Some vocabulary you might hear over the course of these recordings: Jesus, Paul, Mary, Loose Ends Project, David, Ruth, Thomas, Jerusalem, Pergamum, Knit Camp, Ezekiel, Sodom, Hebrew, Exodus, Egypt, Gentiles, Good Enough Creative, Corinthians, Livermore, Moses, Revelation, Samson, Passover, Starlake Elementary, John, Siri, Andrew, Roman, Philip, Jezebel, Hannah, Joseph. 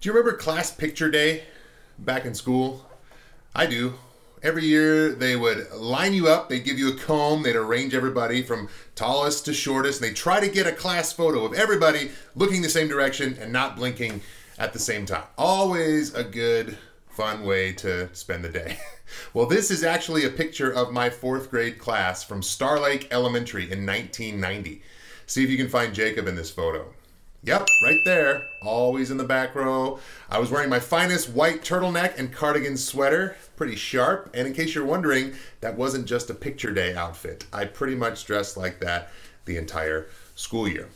Do you remember class picture day back in school? I do. Every year they would line you up, they'd give you a comb, they'd arrange everybody from tallest to shortest, and they'd try to get a class photo of everybody looking the same direction and not blinking at the same time. Always a good, fun way to spend the day. Well, this is actually a picture of my fourth grade class from Starlake Elementary in 1990. See if you can find Jacob in this photo. Yep, right there, always in the back row. I was wearing my finest white turtleneck and cardigan sweater, pretty sharp. And in case you're wondering, that wasn't just a picture day outfit. I pretty much dressed like that the entire school year.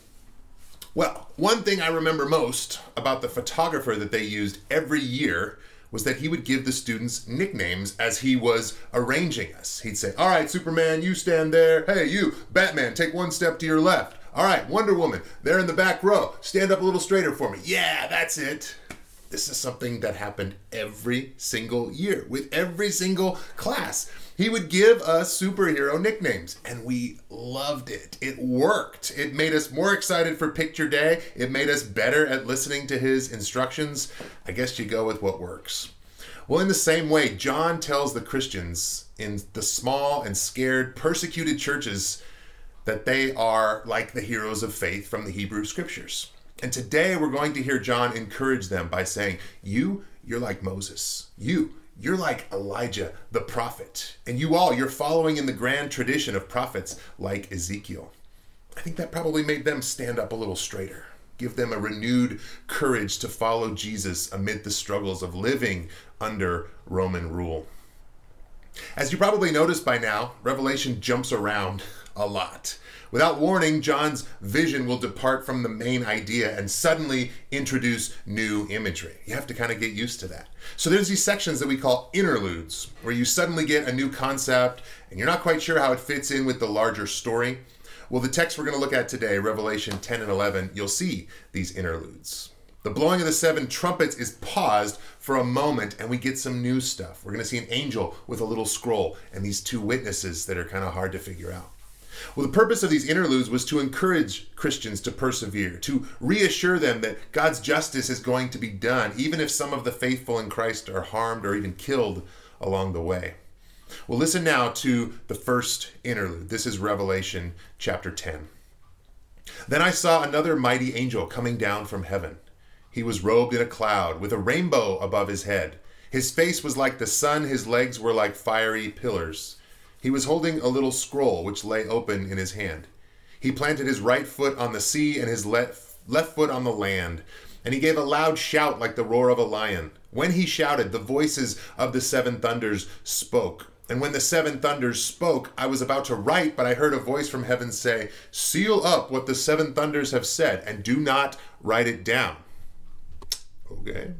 Well, one thing I remember most about the photographer that they used every year was that he would give the students nicknames as he was arranging us. He'd say, all right, Superman, you stand there. Hey, you, Batman, take one step to your left. All right, Wonder Woman, they're in the back row. Stand up a little straighter for me. Yeah, that's it. This is something that happened every single year with every single class. He would give us superhero nicknames, and we loved it. It worked. It made us more excited for picture day. It made us better at listening to his instructions. I guess you go with what works. Well, in the same way, John tells the Christians in the small and scared, persecuted churches that they are like the heroes of faith from the Hebrew scriptures. And today we're going to hear John encourage them by saying, you're like Moses. You're like Elijah, the prophet. And you all, you're following in the grand tradition of prophets like Ezekiel. I think that probably made them stand up a little straighter, give them a renewed courage to follow Jesus amid the struggles of living under Roman rule. As you probably noticed by now, Revelation jumps around a lot. Without warning, John's vision will depart from the main idea and suddenly introduce new imagery. You have to kind of get used to that. So there's these sections that we call interludes, where you suddenly get a new concept and you're not quite sure how it fits in with the larger story. Well, the text we're going to look at today, Revelation 10 and 11, you'll see these interludes. The blowing of the seven trumpets is paused for a moment and we get some new stuff. We're going to see an angel with a little scroll and these two witnesses that are kind of hard to figure out. Well, the purpose of these interludes was to encourage Christians to persevere, to reassure them that God's justice is going to be done, even if some of the faithful in Christ are harmed or even killed along the way. Well, listen now to the first interlude. This is Revelation chapter 10. Then I saw another mighty angel coming down from heaven. He was robed in a cloud with a rainbow above his head. His face was like the sun. His legs were like fiery pillars. He was holding a little scroll which lay open in his hand. He planted his right foot on the sea and his left foot on the land. And he gave a loud shout like the roar of a lion. When he shouted, the voices of the seven thunders spoke. And when the seven thunders spoke, I was about to write, but I heard a voice from heaven say, "Seal up what the seven thunders have said and do not write it down." Okay.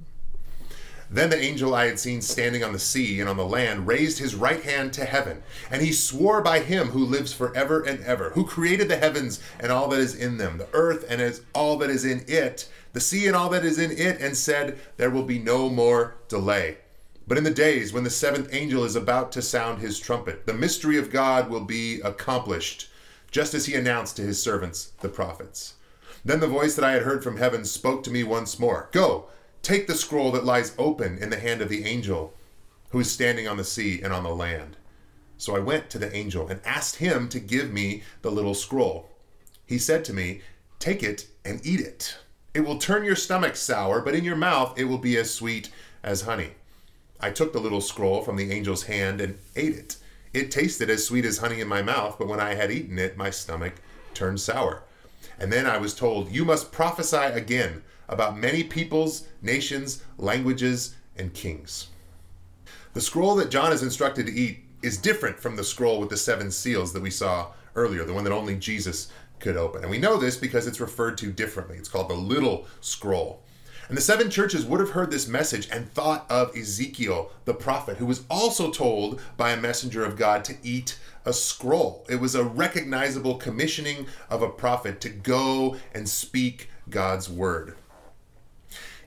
Then the angel I had seen standing on the sea and on the land raised his right hand to heaven, and he swore by him who lives forever and ever, who created the heavens and all that is in them, the earth and all that is in it, the sea and all that is in it, and said, "There will be no more delay. But in the days when the seventh angel is about to sound his trumpet, the mystery of God will be accomplished, just as he announced to his servants, the prophets." Then the voice that I had heard from heaven spoke to me once more. "Go. Take the scroll that lies open in the hand of the angel who is standing on the sea and on the land." So I went to the angel and asked him to give me the little scroll. He said to me, "Take it and eat it. It will turn your stomach sour, but in your mouth it will be as sweet as honey." I took the little scroll from the angel's hand and ate it. It tasted as sweet as honey in my mouth, but when I had eaten it, my stomach turned sour. And then I was told, "You must prophesy again about many peoples, nations, languages, and kings." The scroll that John is instructed to eat is different from the scroll with the seven seals that we saw earlier, the one that only Jesus could open. And we know this because it's referred to differently. It's called the little scroll. And the seven churches would have heard this message and thought of Ezekiel, the prophet, who was also told by a messenger of God to eat a scroll. It was a recognizable commissioning of a prophet to go and speak God's word.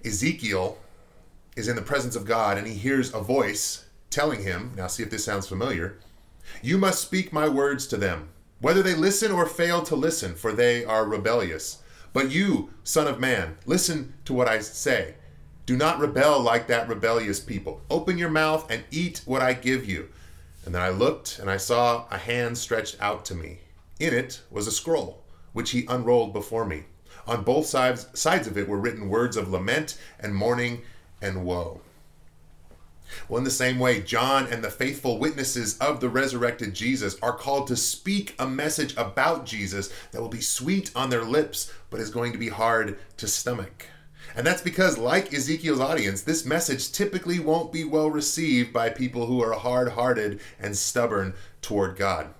Ezekiel is in the presence of God and he hears a voice telling him, now see if this sounds familiar, "You must speak my words to them, whether they listen or fail to listen, for they are rebellious. But you, son of man, listen to what I say. Do not rebel like that rebellious people. Open your mouth and eat what I give you. And then I looked, and I saw a hand stretched out to me. In it was a scroll, which he unrolled before me. On both sides of it were written words of lament and mourning and woe. Well, in the same way, John and the faithful witnesses of the resurrected Jesus are called to speak a message about Jesus that will be sweet on their lips, but is going to be hard to stomach. And that's because, like Ezekiel's audience, this message typically won't be well received by people who are hard-hearted and stubborn toward God.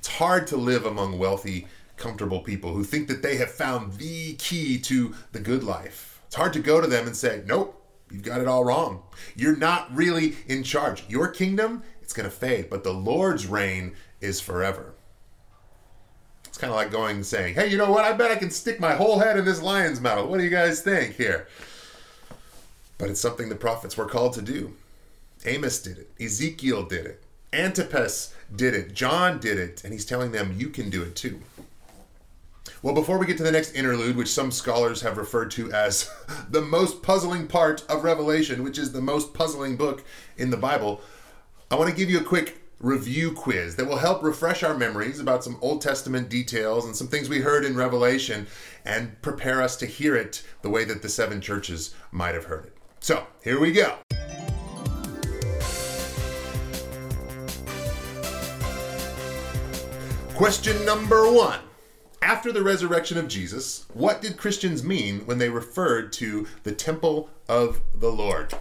It's hard to live among wealthy, comfortable people who think that they have found the key to the good life. It's hard to go to them and say, nope, you've got it all wrong. You're not really in charge. Your kingdom, it's going to fade, but the Lord's reign is forever. It's kind of like going and saying, hey, you know what? I bet I can stick my whole head in this lion's mouth. What do you guys think here? But it's something the prophets were called to do. Amos did it. Ezekiel did it. Antipas did it. John did it. And he's telling them, you can do it too. Well, before we get to the next interlude, which some scholars have referred to as the most puzzling part of Revelation, which is the most puzzling book in the Bible, I want to give you a quick review quiz that will help refresh our memories about some Old Testament details and some things we heard in Revelation and prepare us to hear it the way that the seven churches might have heard it. So, here we go. Question number 1. After the resurrection of Jesus, what did Christians mean when they referred to the temple of the Lord?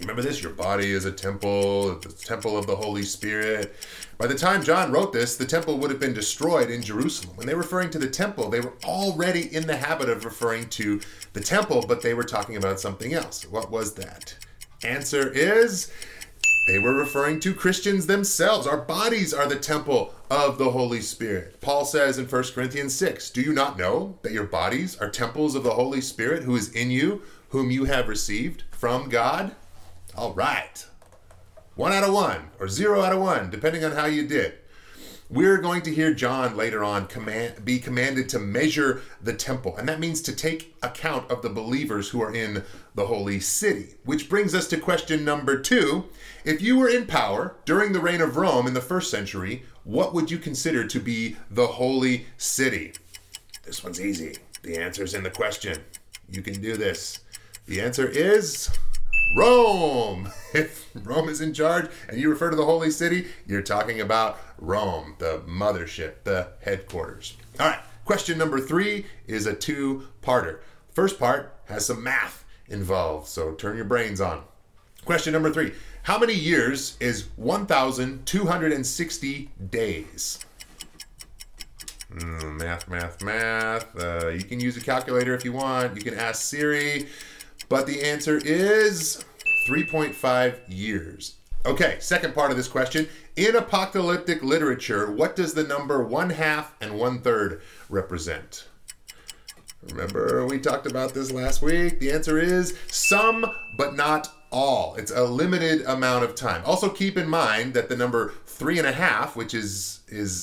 Remember this, your body is a temple, the temple of the Holy Spirit. By the time John wrote this, the temple would have been destroyed in Jerusalem. When they were referring to the temple, they were already in the habit of referring to the temple, but they were talking about something else. What was that? Answer is, they were referring to Christians themselves. Our bodies are the temple of the Holy Spirit. Paul says in 1 Corinthians 6, do you not know that your bodies are temples of the Holy Spirit who is in you, whom you have received from God? All right, 1 out of 1 or 0 out of 1, depending on how you did. We're going to hear John later on be commanded to measure the temple, and that means to take account of the believers who are in the holy city. Which brings us to question number 2. If you were in power during the reign of Rome in the 1st century, what would you consider to be the holy city? This one's easy. The answer's in the question. You can do this. The answer is Rome. If Rome is in charge and you refer to the holy city, you're talking about Rome, the mothership, the headquarters. All right, question number 3 is a 2-parter. First part has some math involved, so turn your brains on. Question number 3, how many years is 1,260 days? Math. You can use a calculator if you want. You can ask Siri. But the answer is 3.5 years. Okay, second part of this question. In apocalyptic literature, what does the number 1/2 and 1/3 represent? Remember, we talked about this last week. The answer is some, but not all. It's a limited amount of time. Also keep in mind that the number 3.5, which is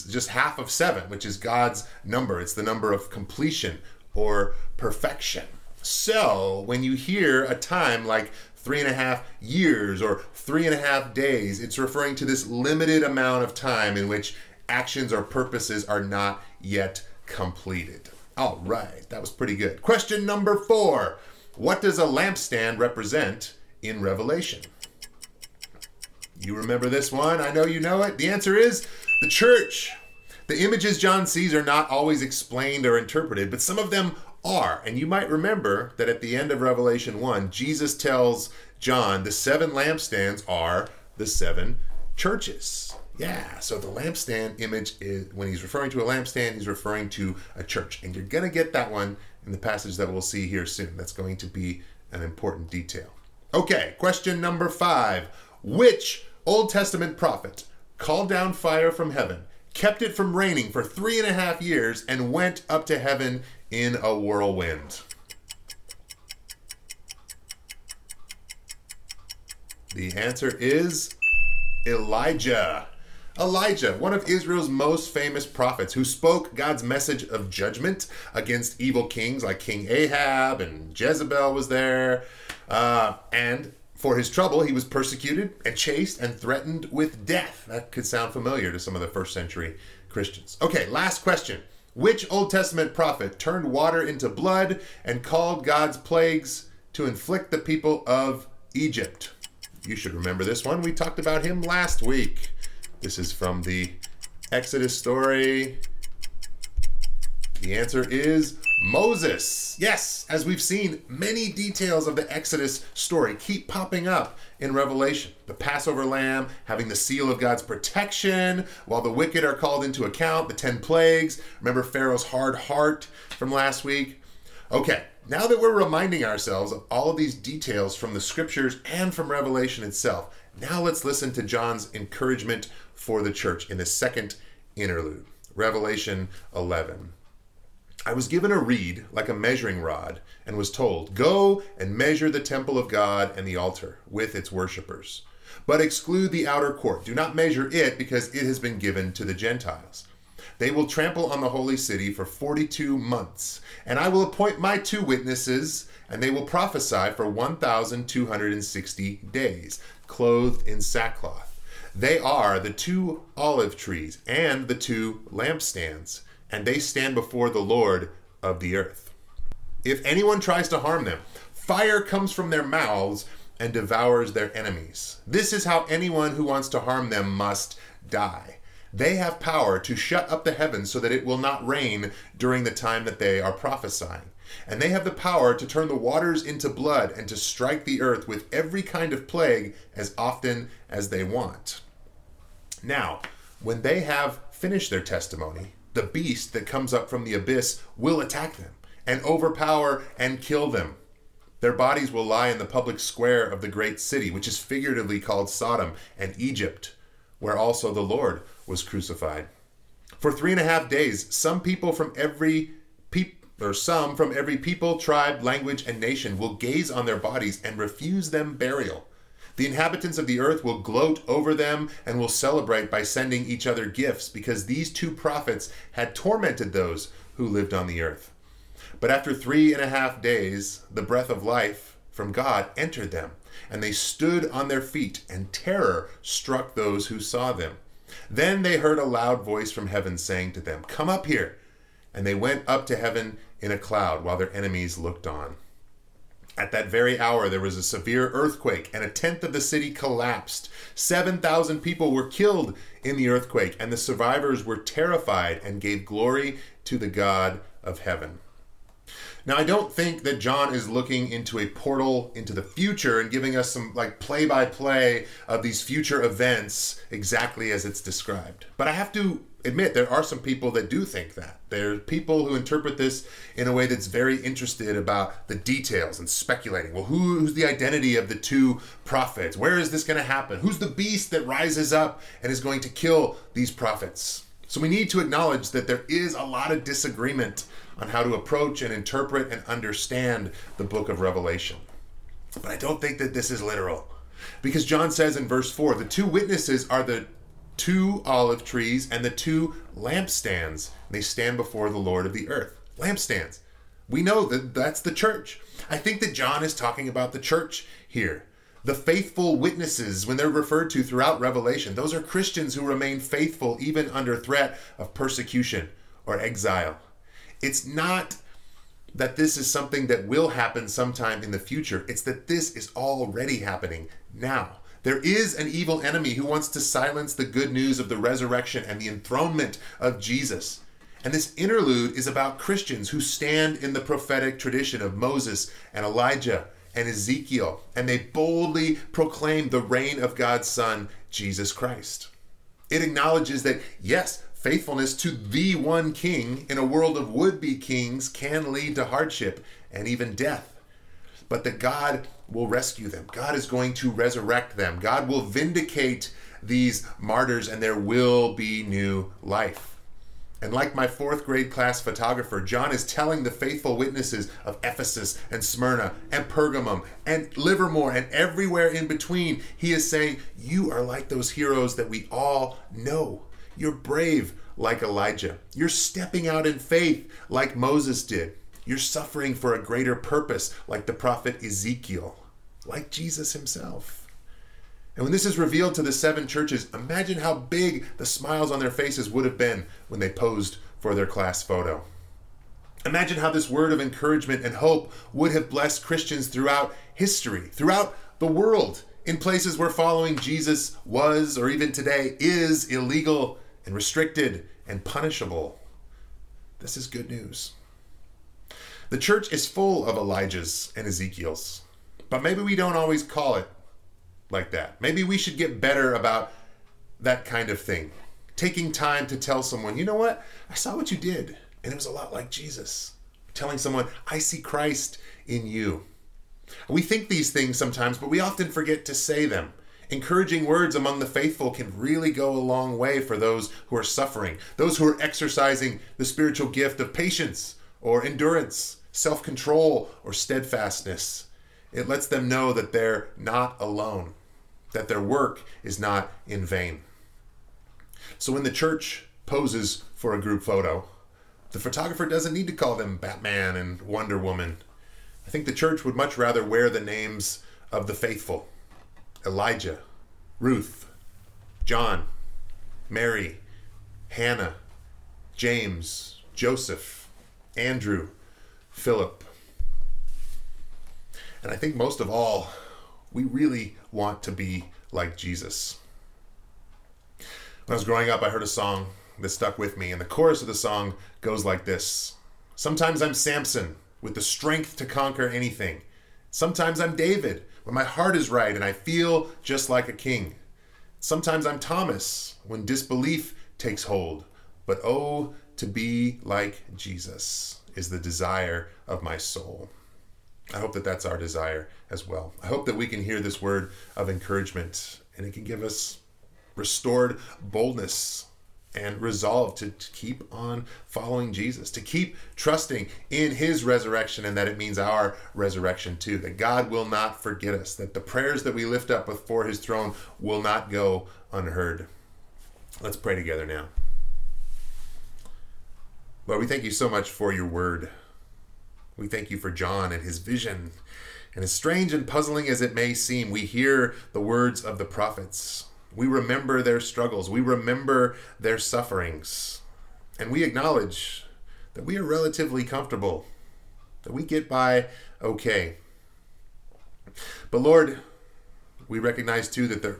just half of 7, which is God's number. It's the number of completion or perfection. So, when you hear a time like 3.5 years or 3.5 days, it's referring to this limited amount of time in which actions or purposes are not yet completed. All right, that was pretty good. Question number 4. What does a lampstand represent in Revelation? You remember this one? I know you know it. The answer is the church. The images John sees are not always explained or interpreted, but some of them are. And you might remember that at the end of Revelation 1, Jesus tells John the 7 lampstands are the 7 churches. Yeah, so the lampstand image is, when he's referring to a lampstand, he's referring to a church. And you're going to get that one in the passage that we'll see here soon. That's going to be an important detail. Okay, question number 5. Which Old Testament prophet called down fire from heaven, kept it from raining for 3.5 years, and went up to heaven in a whirlwind? The answer is Elijah. Elijah, one of Israel's most famous prophets, who spoke God's message of judgment against evil kings like King Ahab, and Jezebel was there. And for his trouble, he was persecuted and chased and threatened with death. That could sound familiar to some of the first century Christians. Okay, last question. Which Old Testament prophet turned water into blood and called God's plagues to inflict the people of Egypt? You should remember this one. We talked about him last week. This is from the Exodus story. The answer is Moses. Yes, as we've seen, many details of the Exodus story keep popping up in Revelation. The Passover lamb having the seal of God's protection, while the wicked are called into account, the 10 plagues. Remember Pharaoh's hard heart from last week? Okay, now that we're reminding ourselves of all of these details from the scriptures and from Revelation itself, now let's listen to John's encouragement for the church in the second interlude, Revelation 11. I was given a reed like a measuring rod and was told, "Go and measure the temple of God and the altar with its worshipers, but exclude the outer court. Do not measure it because it has been given to the Gentiles. They will trample on the holy city for 42 months, and I will appoint my 2 witnesses, and they will prophesy for 1,260 days, clothed in sackcloth. They are the 2 olive trees and the 2 lampstands, and they stand before the Lord of the earth. If anyone tries to harm them, fire comes from their mouths and devours their enemies. This is how anyone who wants to harm them must die. They have power to shut up the heavens so that it will not rain during the time that they are prophesying. And they have the power to turn the waters into blood and to strike the earth with every kind of plague as often as they want. Now, when they have finished their testimony, the beast that comes up from the abyss will attack them and overpower and kill them. Their bodies will lie in the public square of the great city, which is figuratively called Sodom and Egypt, where also the Lord was crucified. For 3.5 days, some from every people, tribe, language, and nation will gaze on their bodies and refuse them burial. The inhabitants of the earth will gloat over them and will celebrate by sending each other gifts, because these 2 prophets had tormented those who lived on the earth. But after 3.5 days, the breath of life from God entered them, and they stood on their feet, and terror struck those who saw them. Then they heard a loud voice from heaven saying to them, 'Come up here.' And they went up to heaven in a cloud while their enemies looked on. At that very hour there was a severe earthquake, and 1/10 of the city collapsed. 7,000 people were killed in the earthquake, and the survivors were terrified and gave glory to the God of heaven." Now, I don't think that John is looking into a portal into the future and giving us some play-by-play of these future events exactly as it's described. But I have to admit, there are some people that do think that. There are people who interpret this in a way that's very interested about the details and speculating. Well, who's the identity of the 2 prophets? Where is this going to happen? Who's the beast that rises up and is going to kill these prophets? So we need to acknowledge that there is a lot of disagreement on how to approach and interpret and understand the book of Revelation. But I don't think that this is literal, because John says in verse 4, the 2 witnesses are the 2 olive trees and the 2 lampstands. They stand before the Lord of the earth. Lampstands. We know that that's the church. I think that John is talking about the church here. The faithful witnesses, when they're referred to throughout Revelation, those are Christians who remain faithful even under threat of persecution or exile. It's not that this is something that will happen sometime in the future. It's that this is already happening now. There is an evil enemy who wants to silence the good news of the resurrection and the enthronement of Jesus. And this interlude is about Christians who stand in the prophetic tradition of Moses and Elijah and Ezekiel, and they boldly proclaim the reign of God's Son, Jesus Christ. It acknowledges that, yes, faithfulness to the one king in a world of would-be kings can lead to hardship and even death. But that God will rescue them. God is going to resurrect them. God will vindicate these martyrs, and there will be new life. And like my 4th grade class photographer, John is telling the faithful witnesses of Ephesus and Smyrna and Pergamum and Livermore and everywhere in between, he is saying, you are like those heroes that we all know. You're brave like Elijah. You're stepping out in faith like Moses did. You're suffering for a greater purpose like the prophet Ezekiel, like Jesus himself. And when this is revealed to the 7 churches, imagine how big the smiles on their faces would have been when they posed for their class photo. Imagine how this word of encouragement and hope would have blessed Christians throughout history, throughout the world, in places where following Jesus was, or even today, is illegal and restricted and punishable. This is good news. The church is full of Elijahs and Ezekiels, but maybe we don't always call it like that. Maybe we should get better about that kind of thing. Taking time to tell someone, you know what? I saw what you did, and it was a lot like Jesus. Telling someone, I see Christ in you. We think these things sometimes, but we often forget to say them. Encouraging words among the faithful can really go a long way for those who are suffering, those who are exercising the spiritual gift of patience or endurance, self-control or steadfastness. It lets them know that they're not alone, that their work is not in vain. So when the church poses for a group photo, the photographer doesn't need to call them Batman and Wonder Woman. I think the church would much rather wear the names of the faithful: Elijah, Ruth, John, Mary, Hannah, James, Joseph, Andrew, Philip. And I think most of all, we really want to be like Jesus. When I was growing up, I heard a song that stuck with me, and the chorus of the song goes like this. Sometimes I'm Samson with the strength to conquer anything. Sometimes I'm David when my heart is right and I feel just like a king. Sometimes I'm Thomas when disbelief takes hold. But oh, to be like Jesus is the desire of my soul. I hope that that's our desire as well. I hope that we can hear this word of encouragement and it can give us restored boldness and resolve to keep on following Jesus, to keep trusting in his resurrection, and that it means our resurrection too, that God will not forget us, that the prayers that we lift up before his throne will not go unheard. Let's pray together now. Lord, we thank you so much for your word. We thank you for John and his vision. And as strange and puzzling as it may seem, we hear the words of the prophets. We remember their struggles. We remember their sufferings. And we acknowledge that we are relatively comfortable, that we get by okay. But Lord, we recognize too that the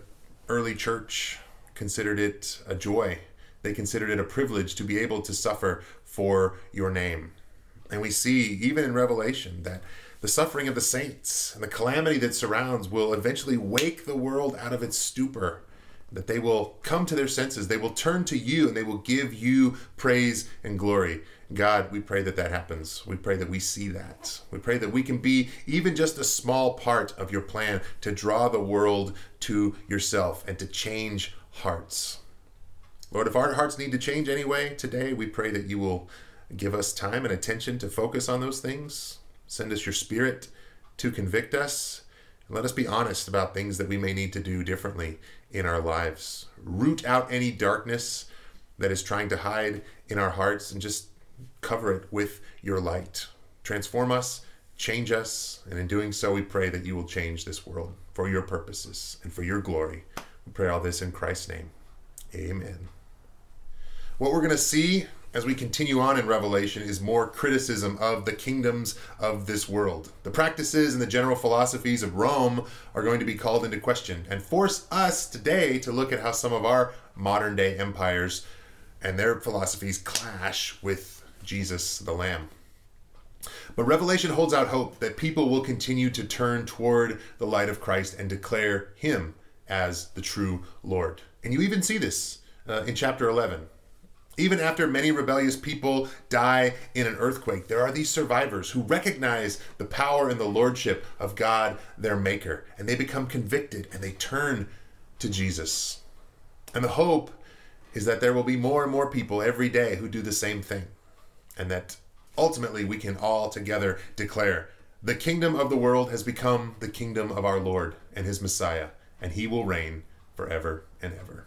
early church considered it a joy. They considered it a privilege to be able to suffer for your name. And we see, even in Revelation, that the suffering of the saints and the calamity that surrounds will eventually wake the world out of its stupor, that they will come to their senses, they will turn to you, and they will give you praise and glory. God, we pray that that happens. We pray that we see that. We pray that we can be even just a small part of your plan to draw the world to yourself and to change hearts. Lord, if our hearts need to change anyway today, we pray that you will give us time and attention to focus on those things. Send us your spirit to convict us. And let us be honest about things that we may need to do differently in our lives. Root out any darkness that is trying to hide in our hearts and just cover it with your light. Transform us, change us, and in doing so we pray that you will change this world for your purposes and for your glory. We pray all this in Christ's name. Amen. What we're going to see as we continue on in Revelation is more criticism of the kingdoms of this world. The practices and the general philosophies of Rome are going to be called into question and force us today to look at how some of our modern day empires and their philosophies clash with Jesus the Lamb. But Revelation holds out hope that people will continue to turn toward the light of Christ and declare him as the true Lord. And you even see this in chapter 11. Even after many rebellious people die in an earthquake, there are these survivors who recognize the power and the lordship of God, their maker, and they become convicted and they turn to Jesus. And the hope is that there will be more and more people every day who do the same thing. And that ultimately we can all together declare, the kingdom of the world has become the kingdom of our Lord and his Messiah, and he will reign forever and ever.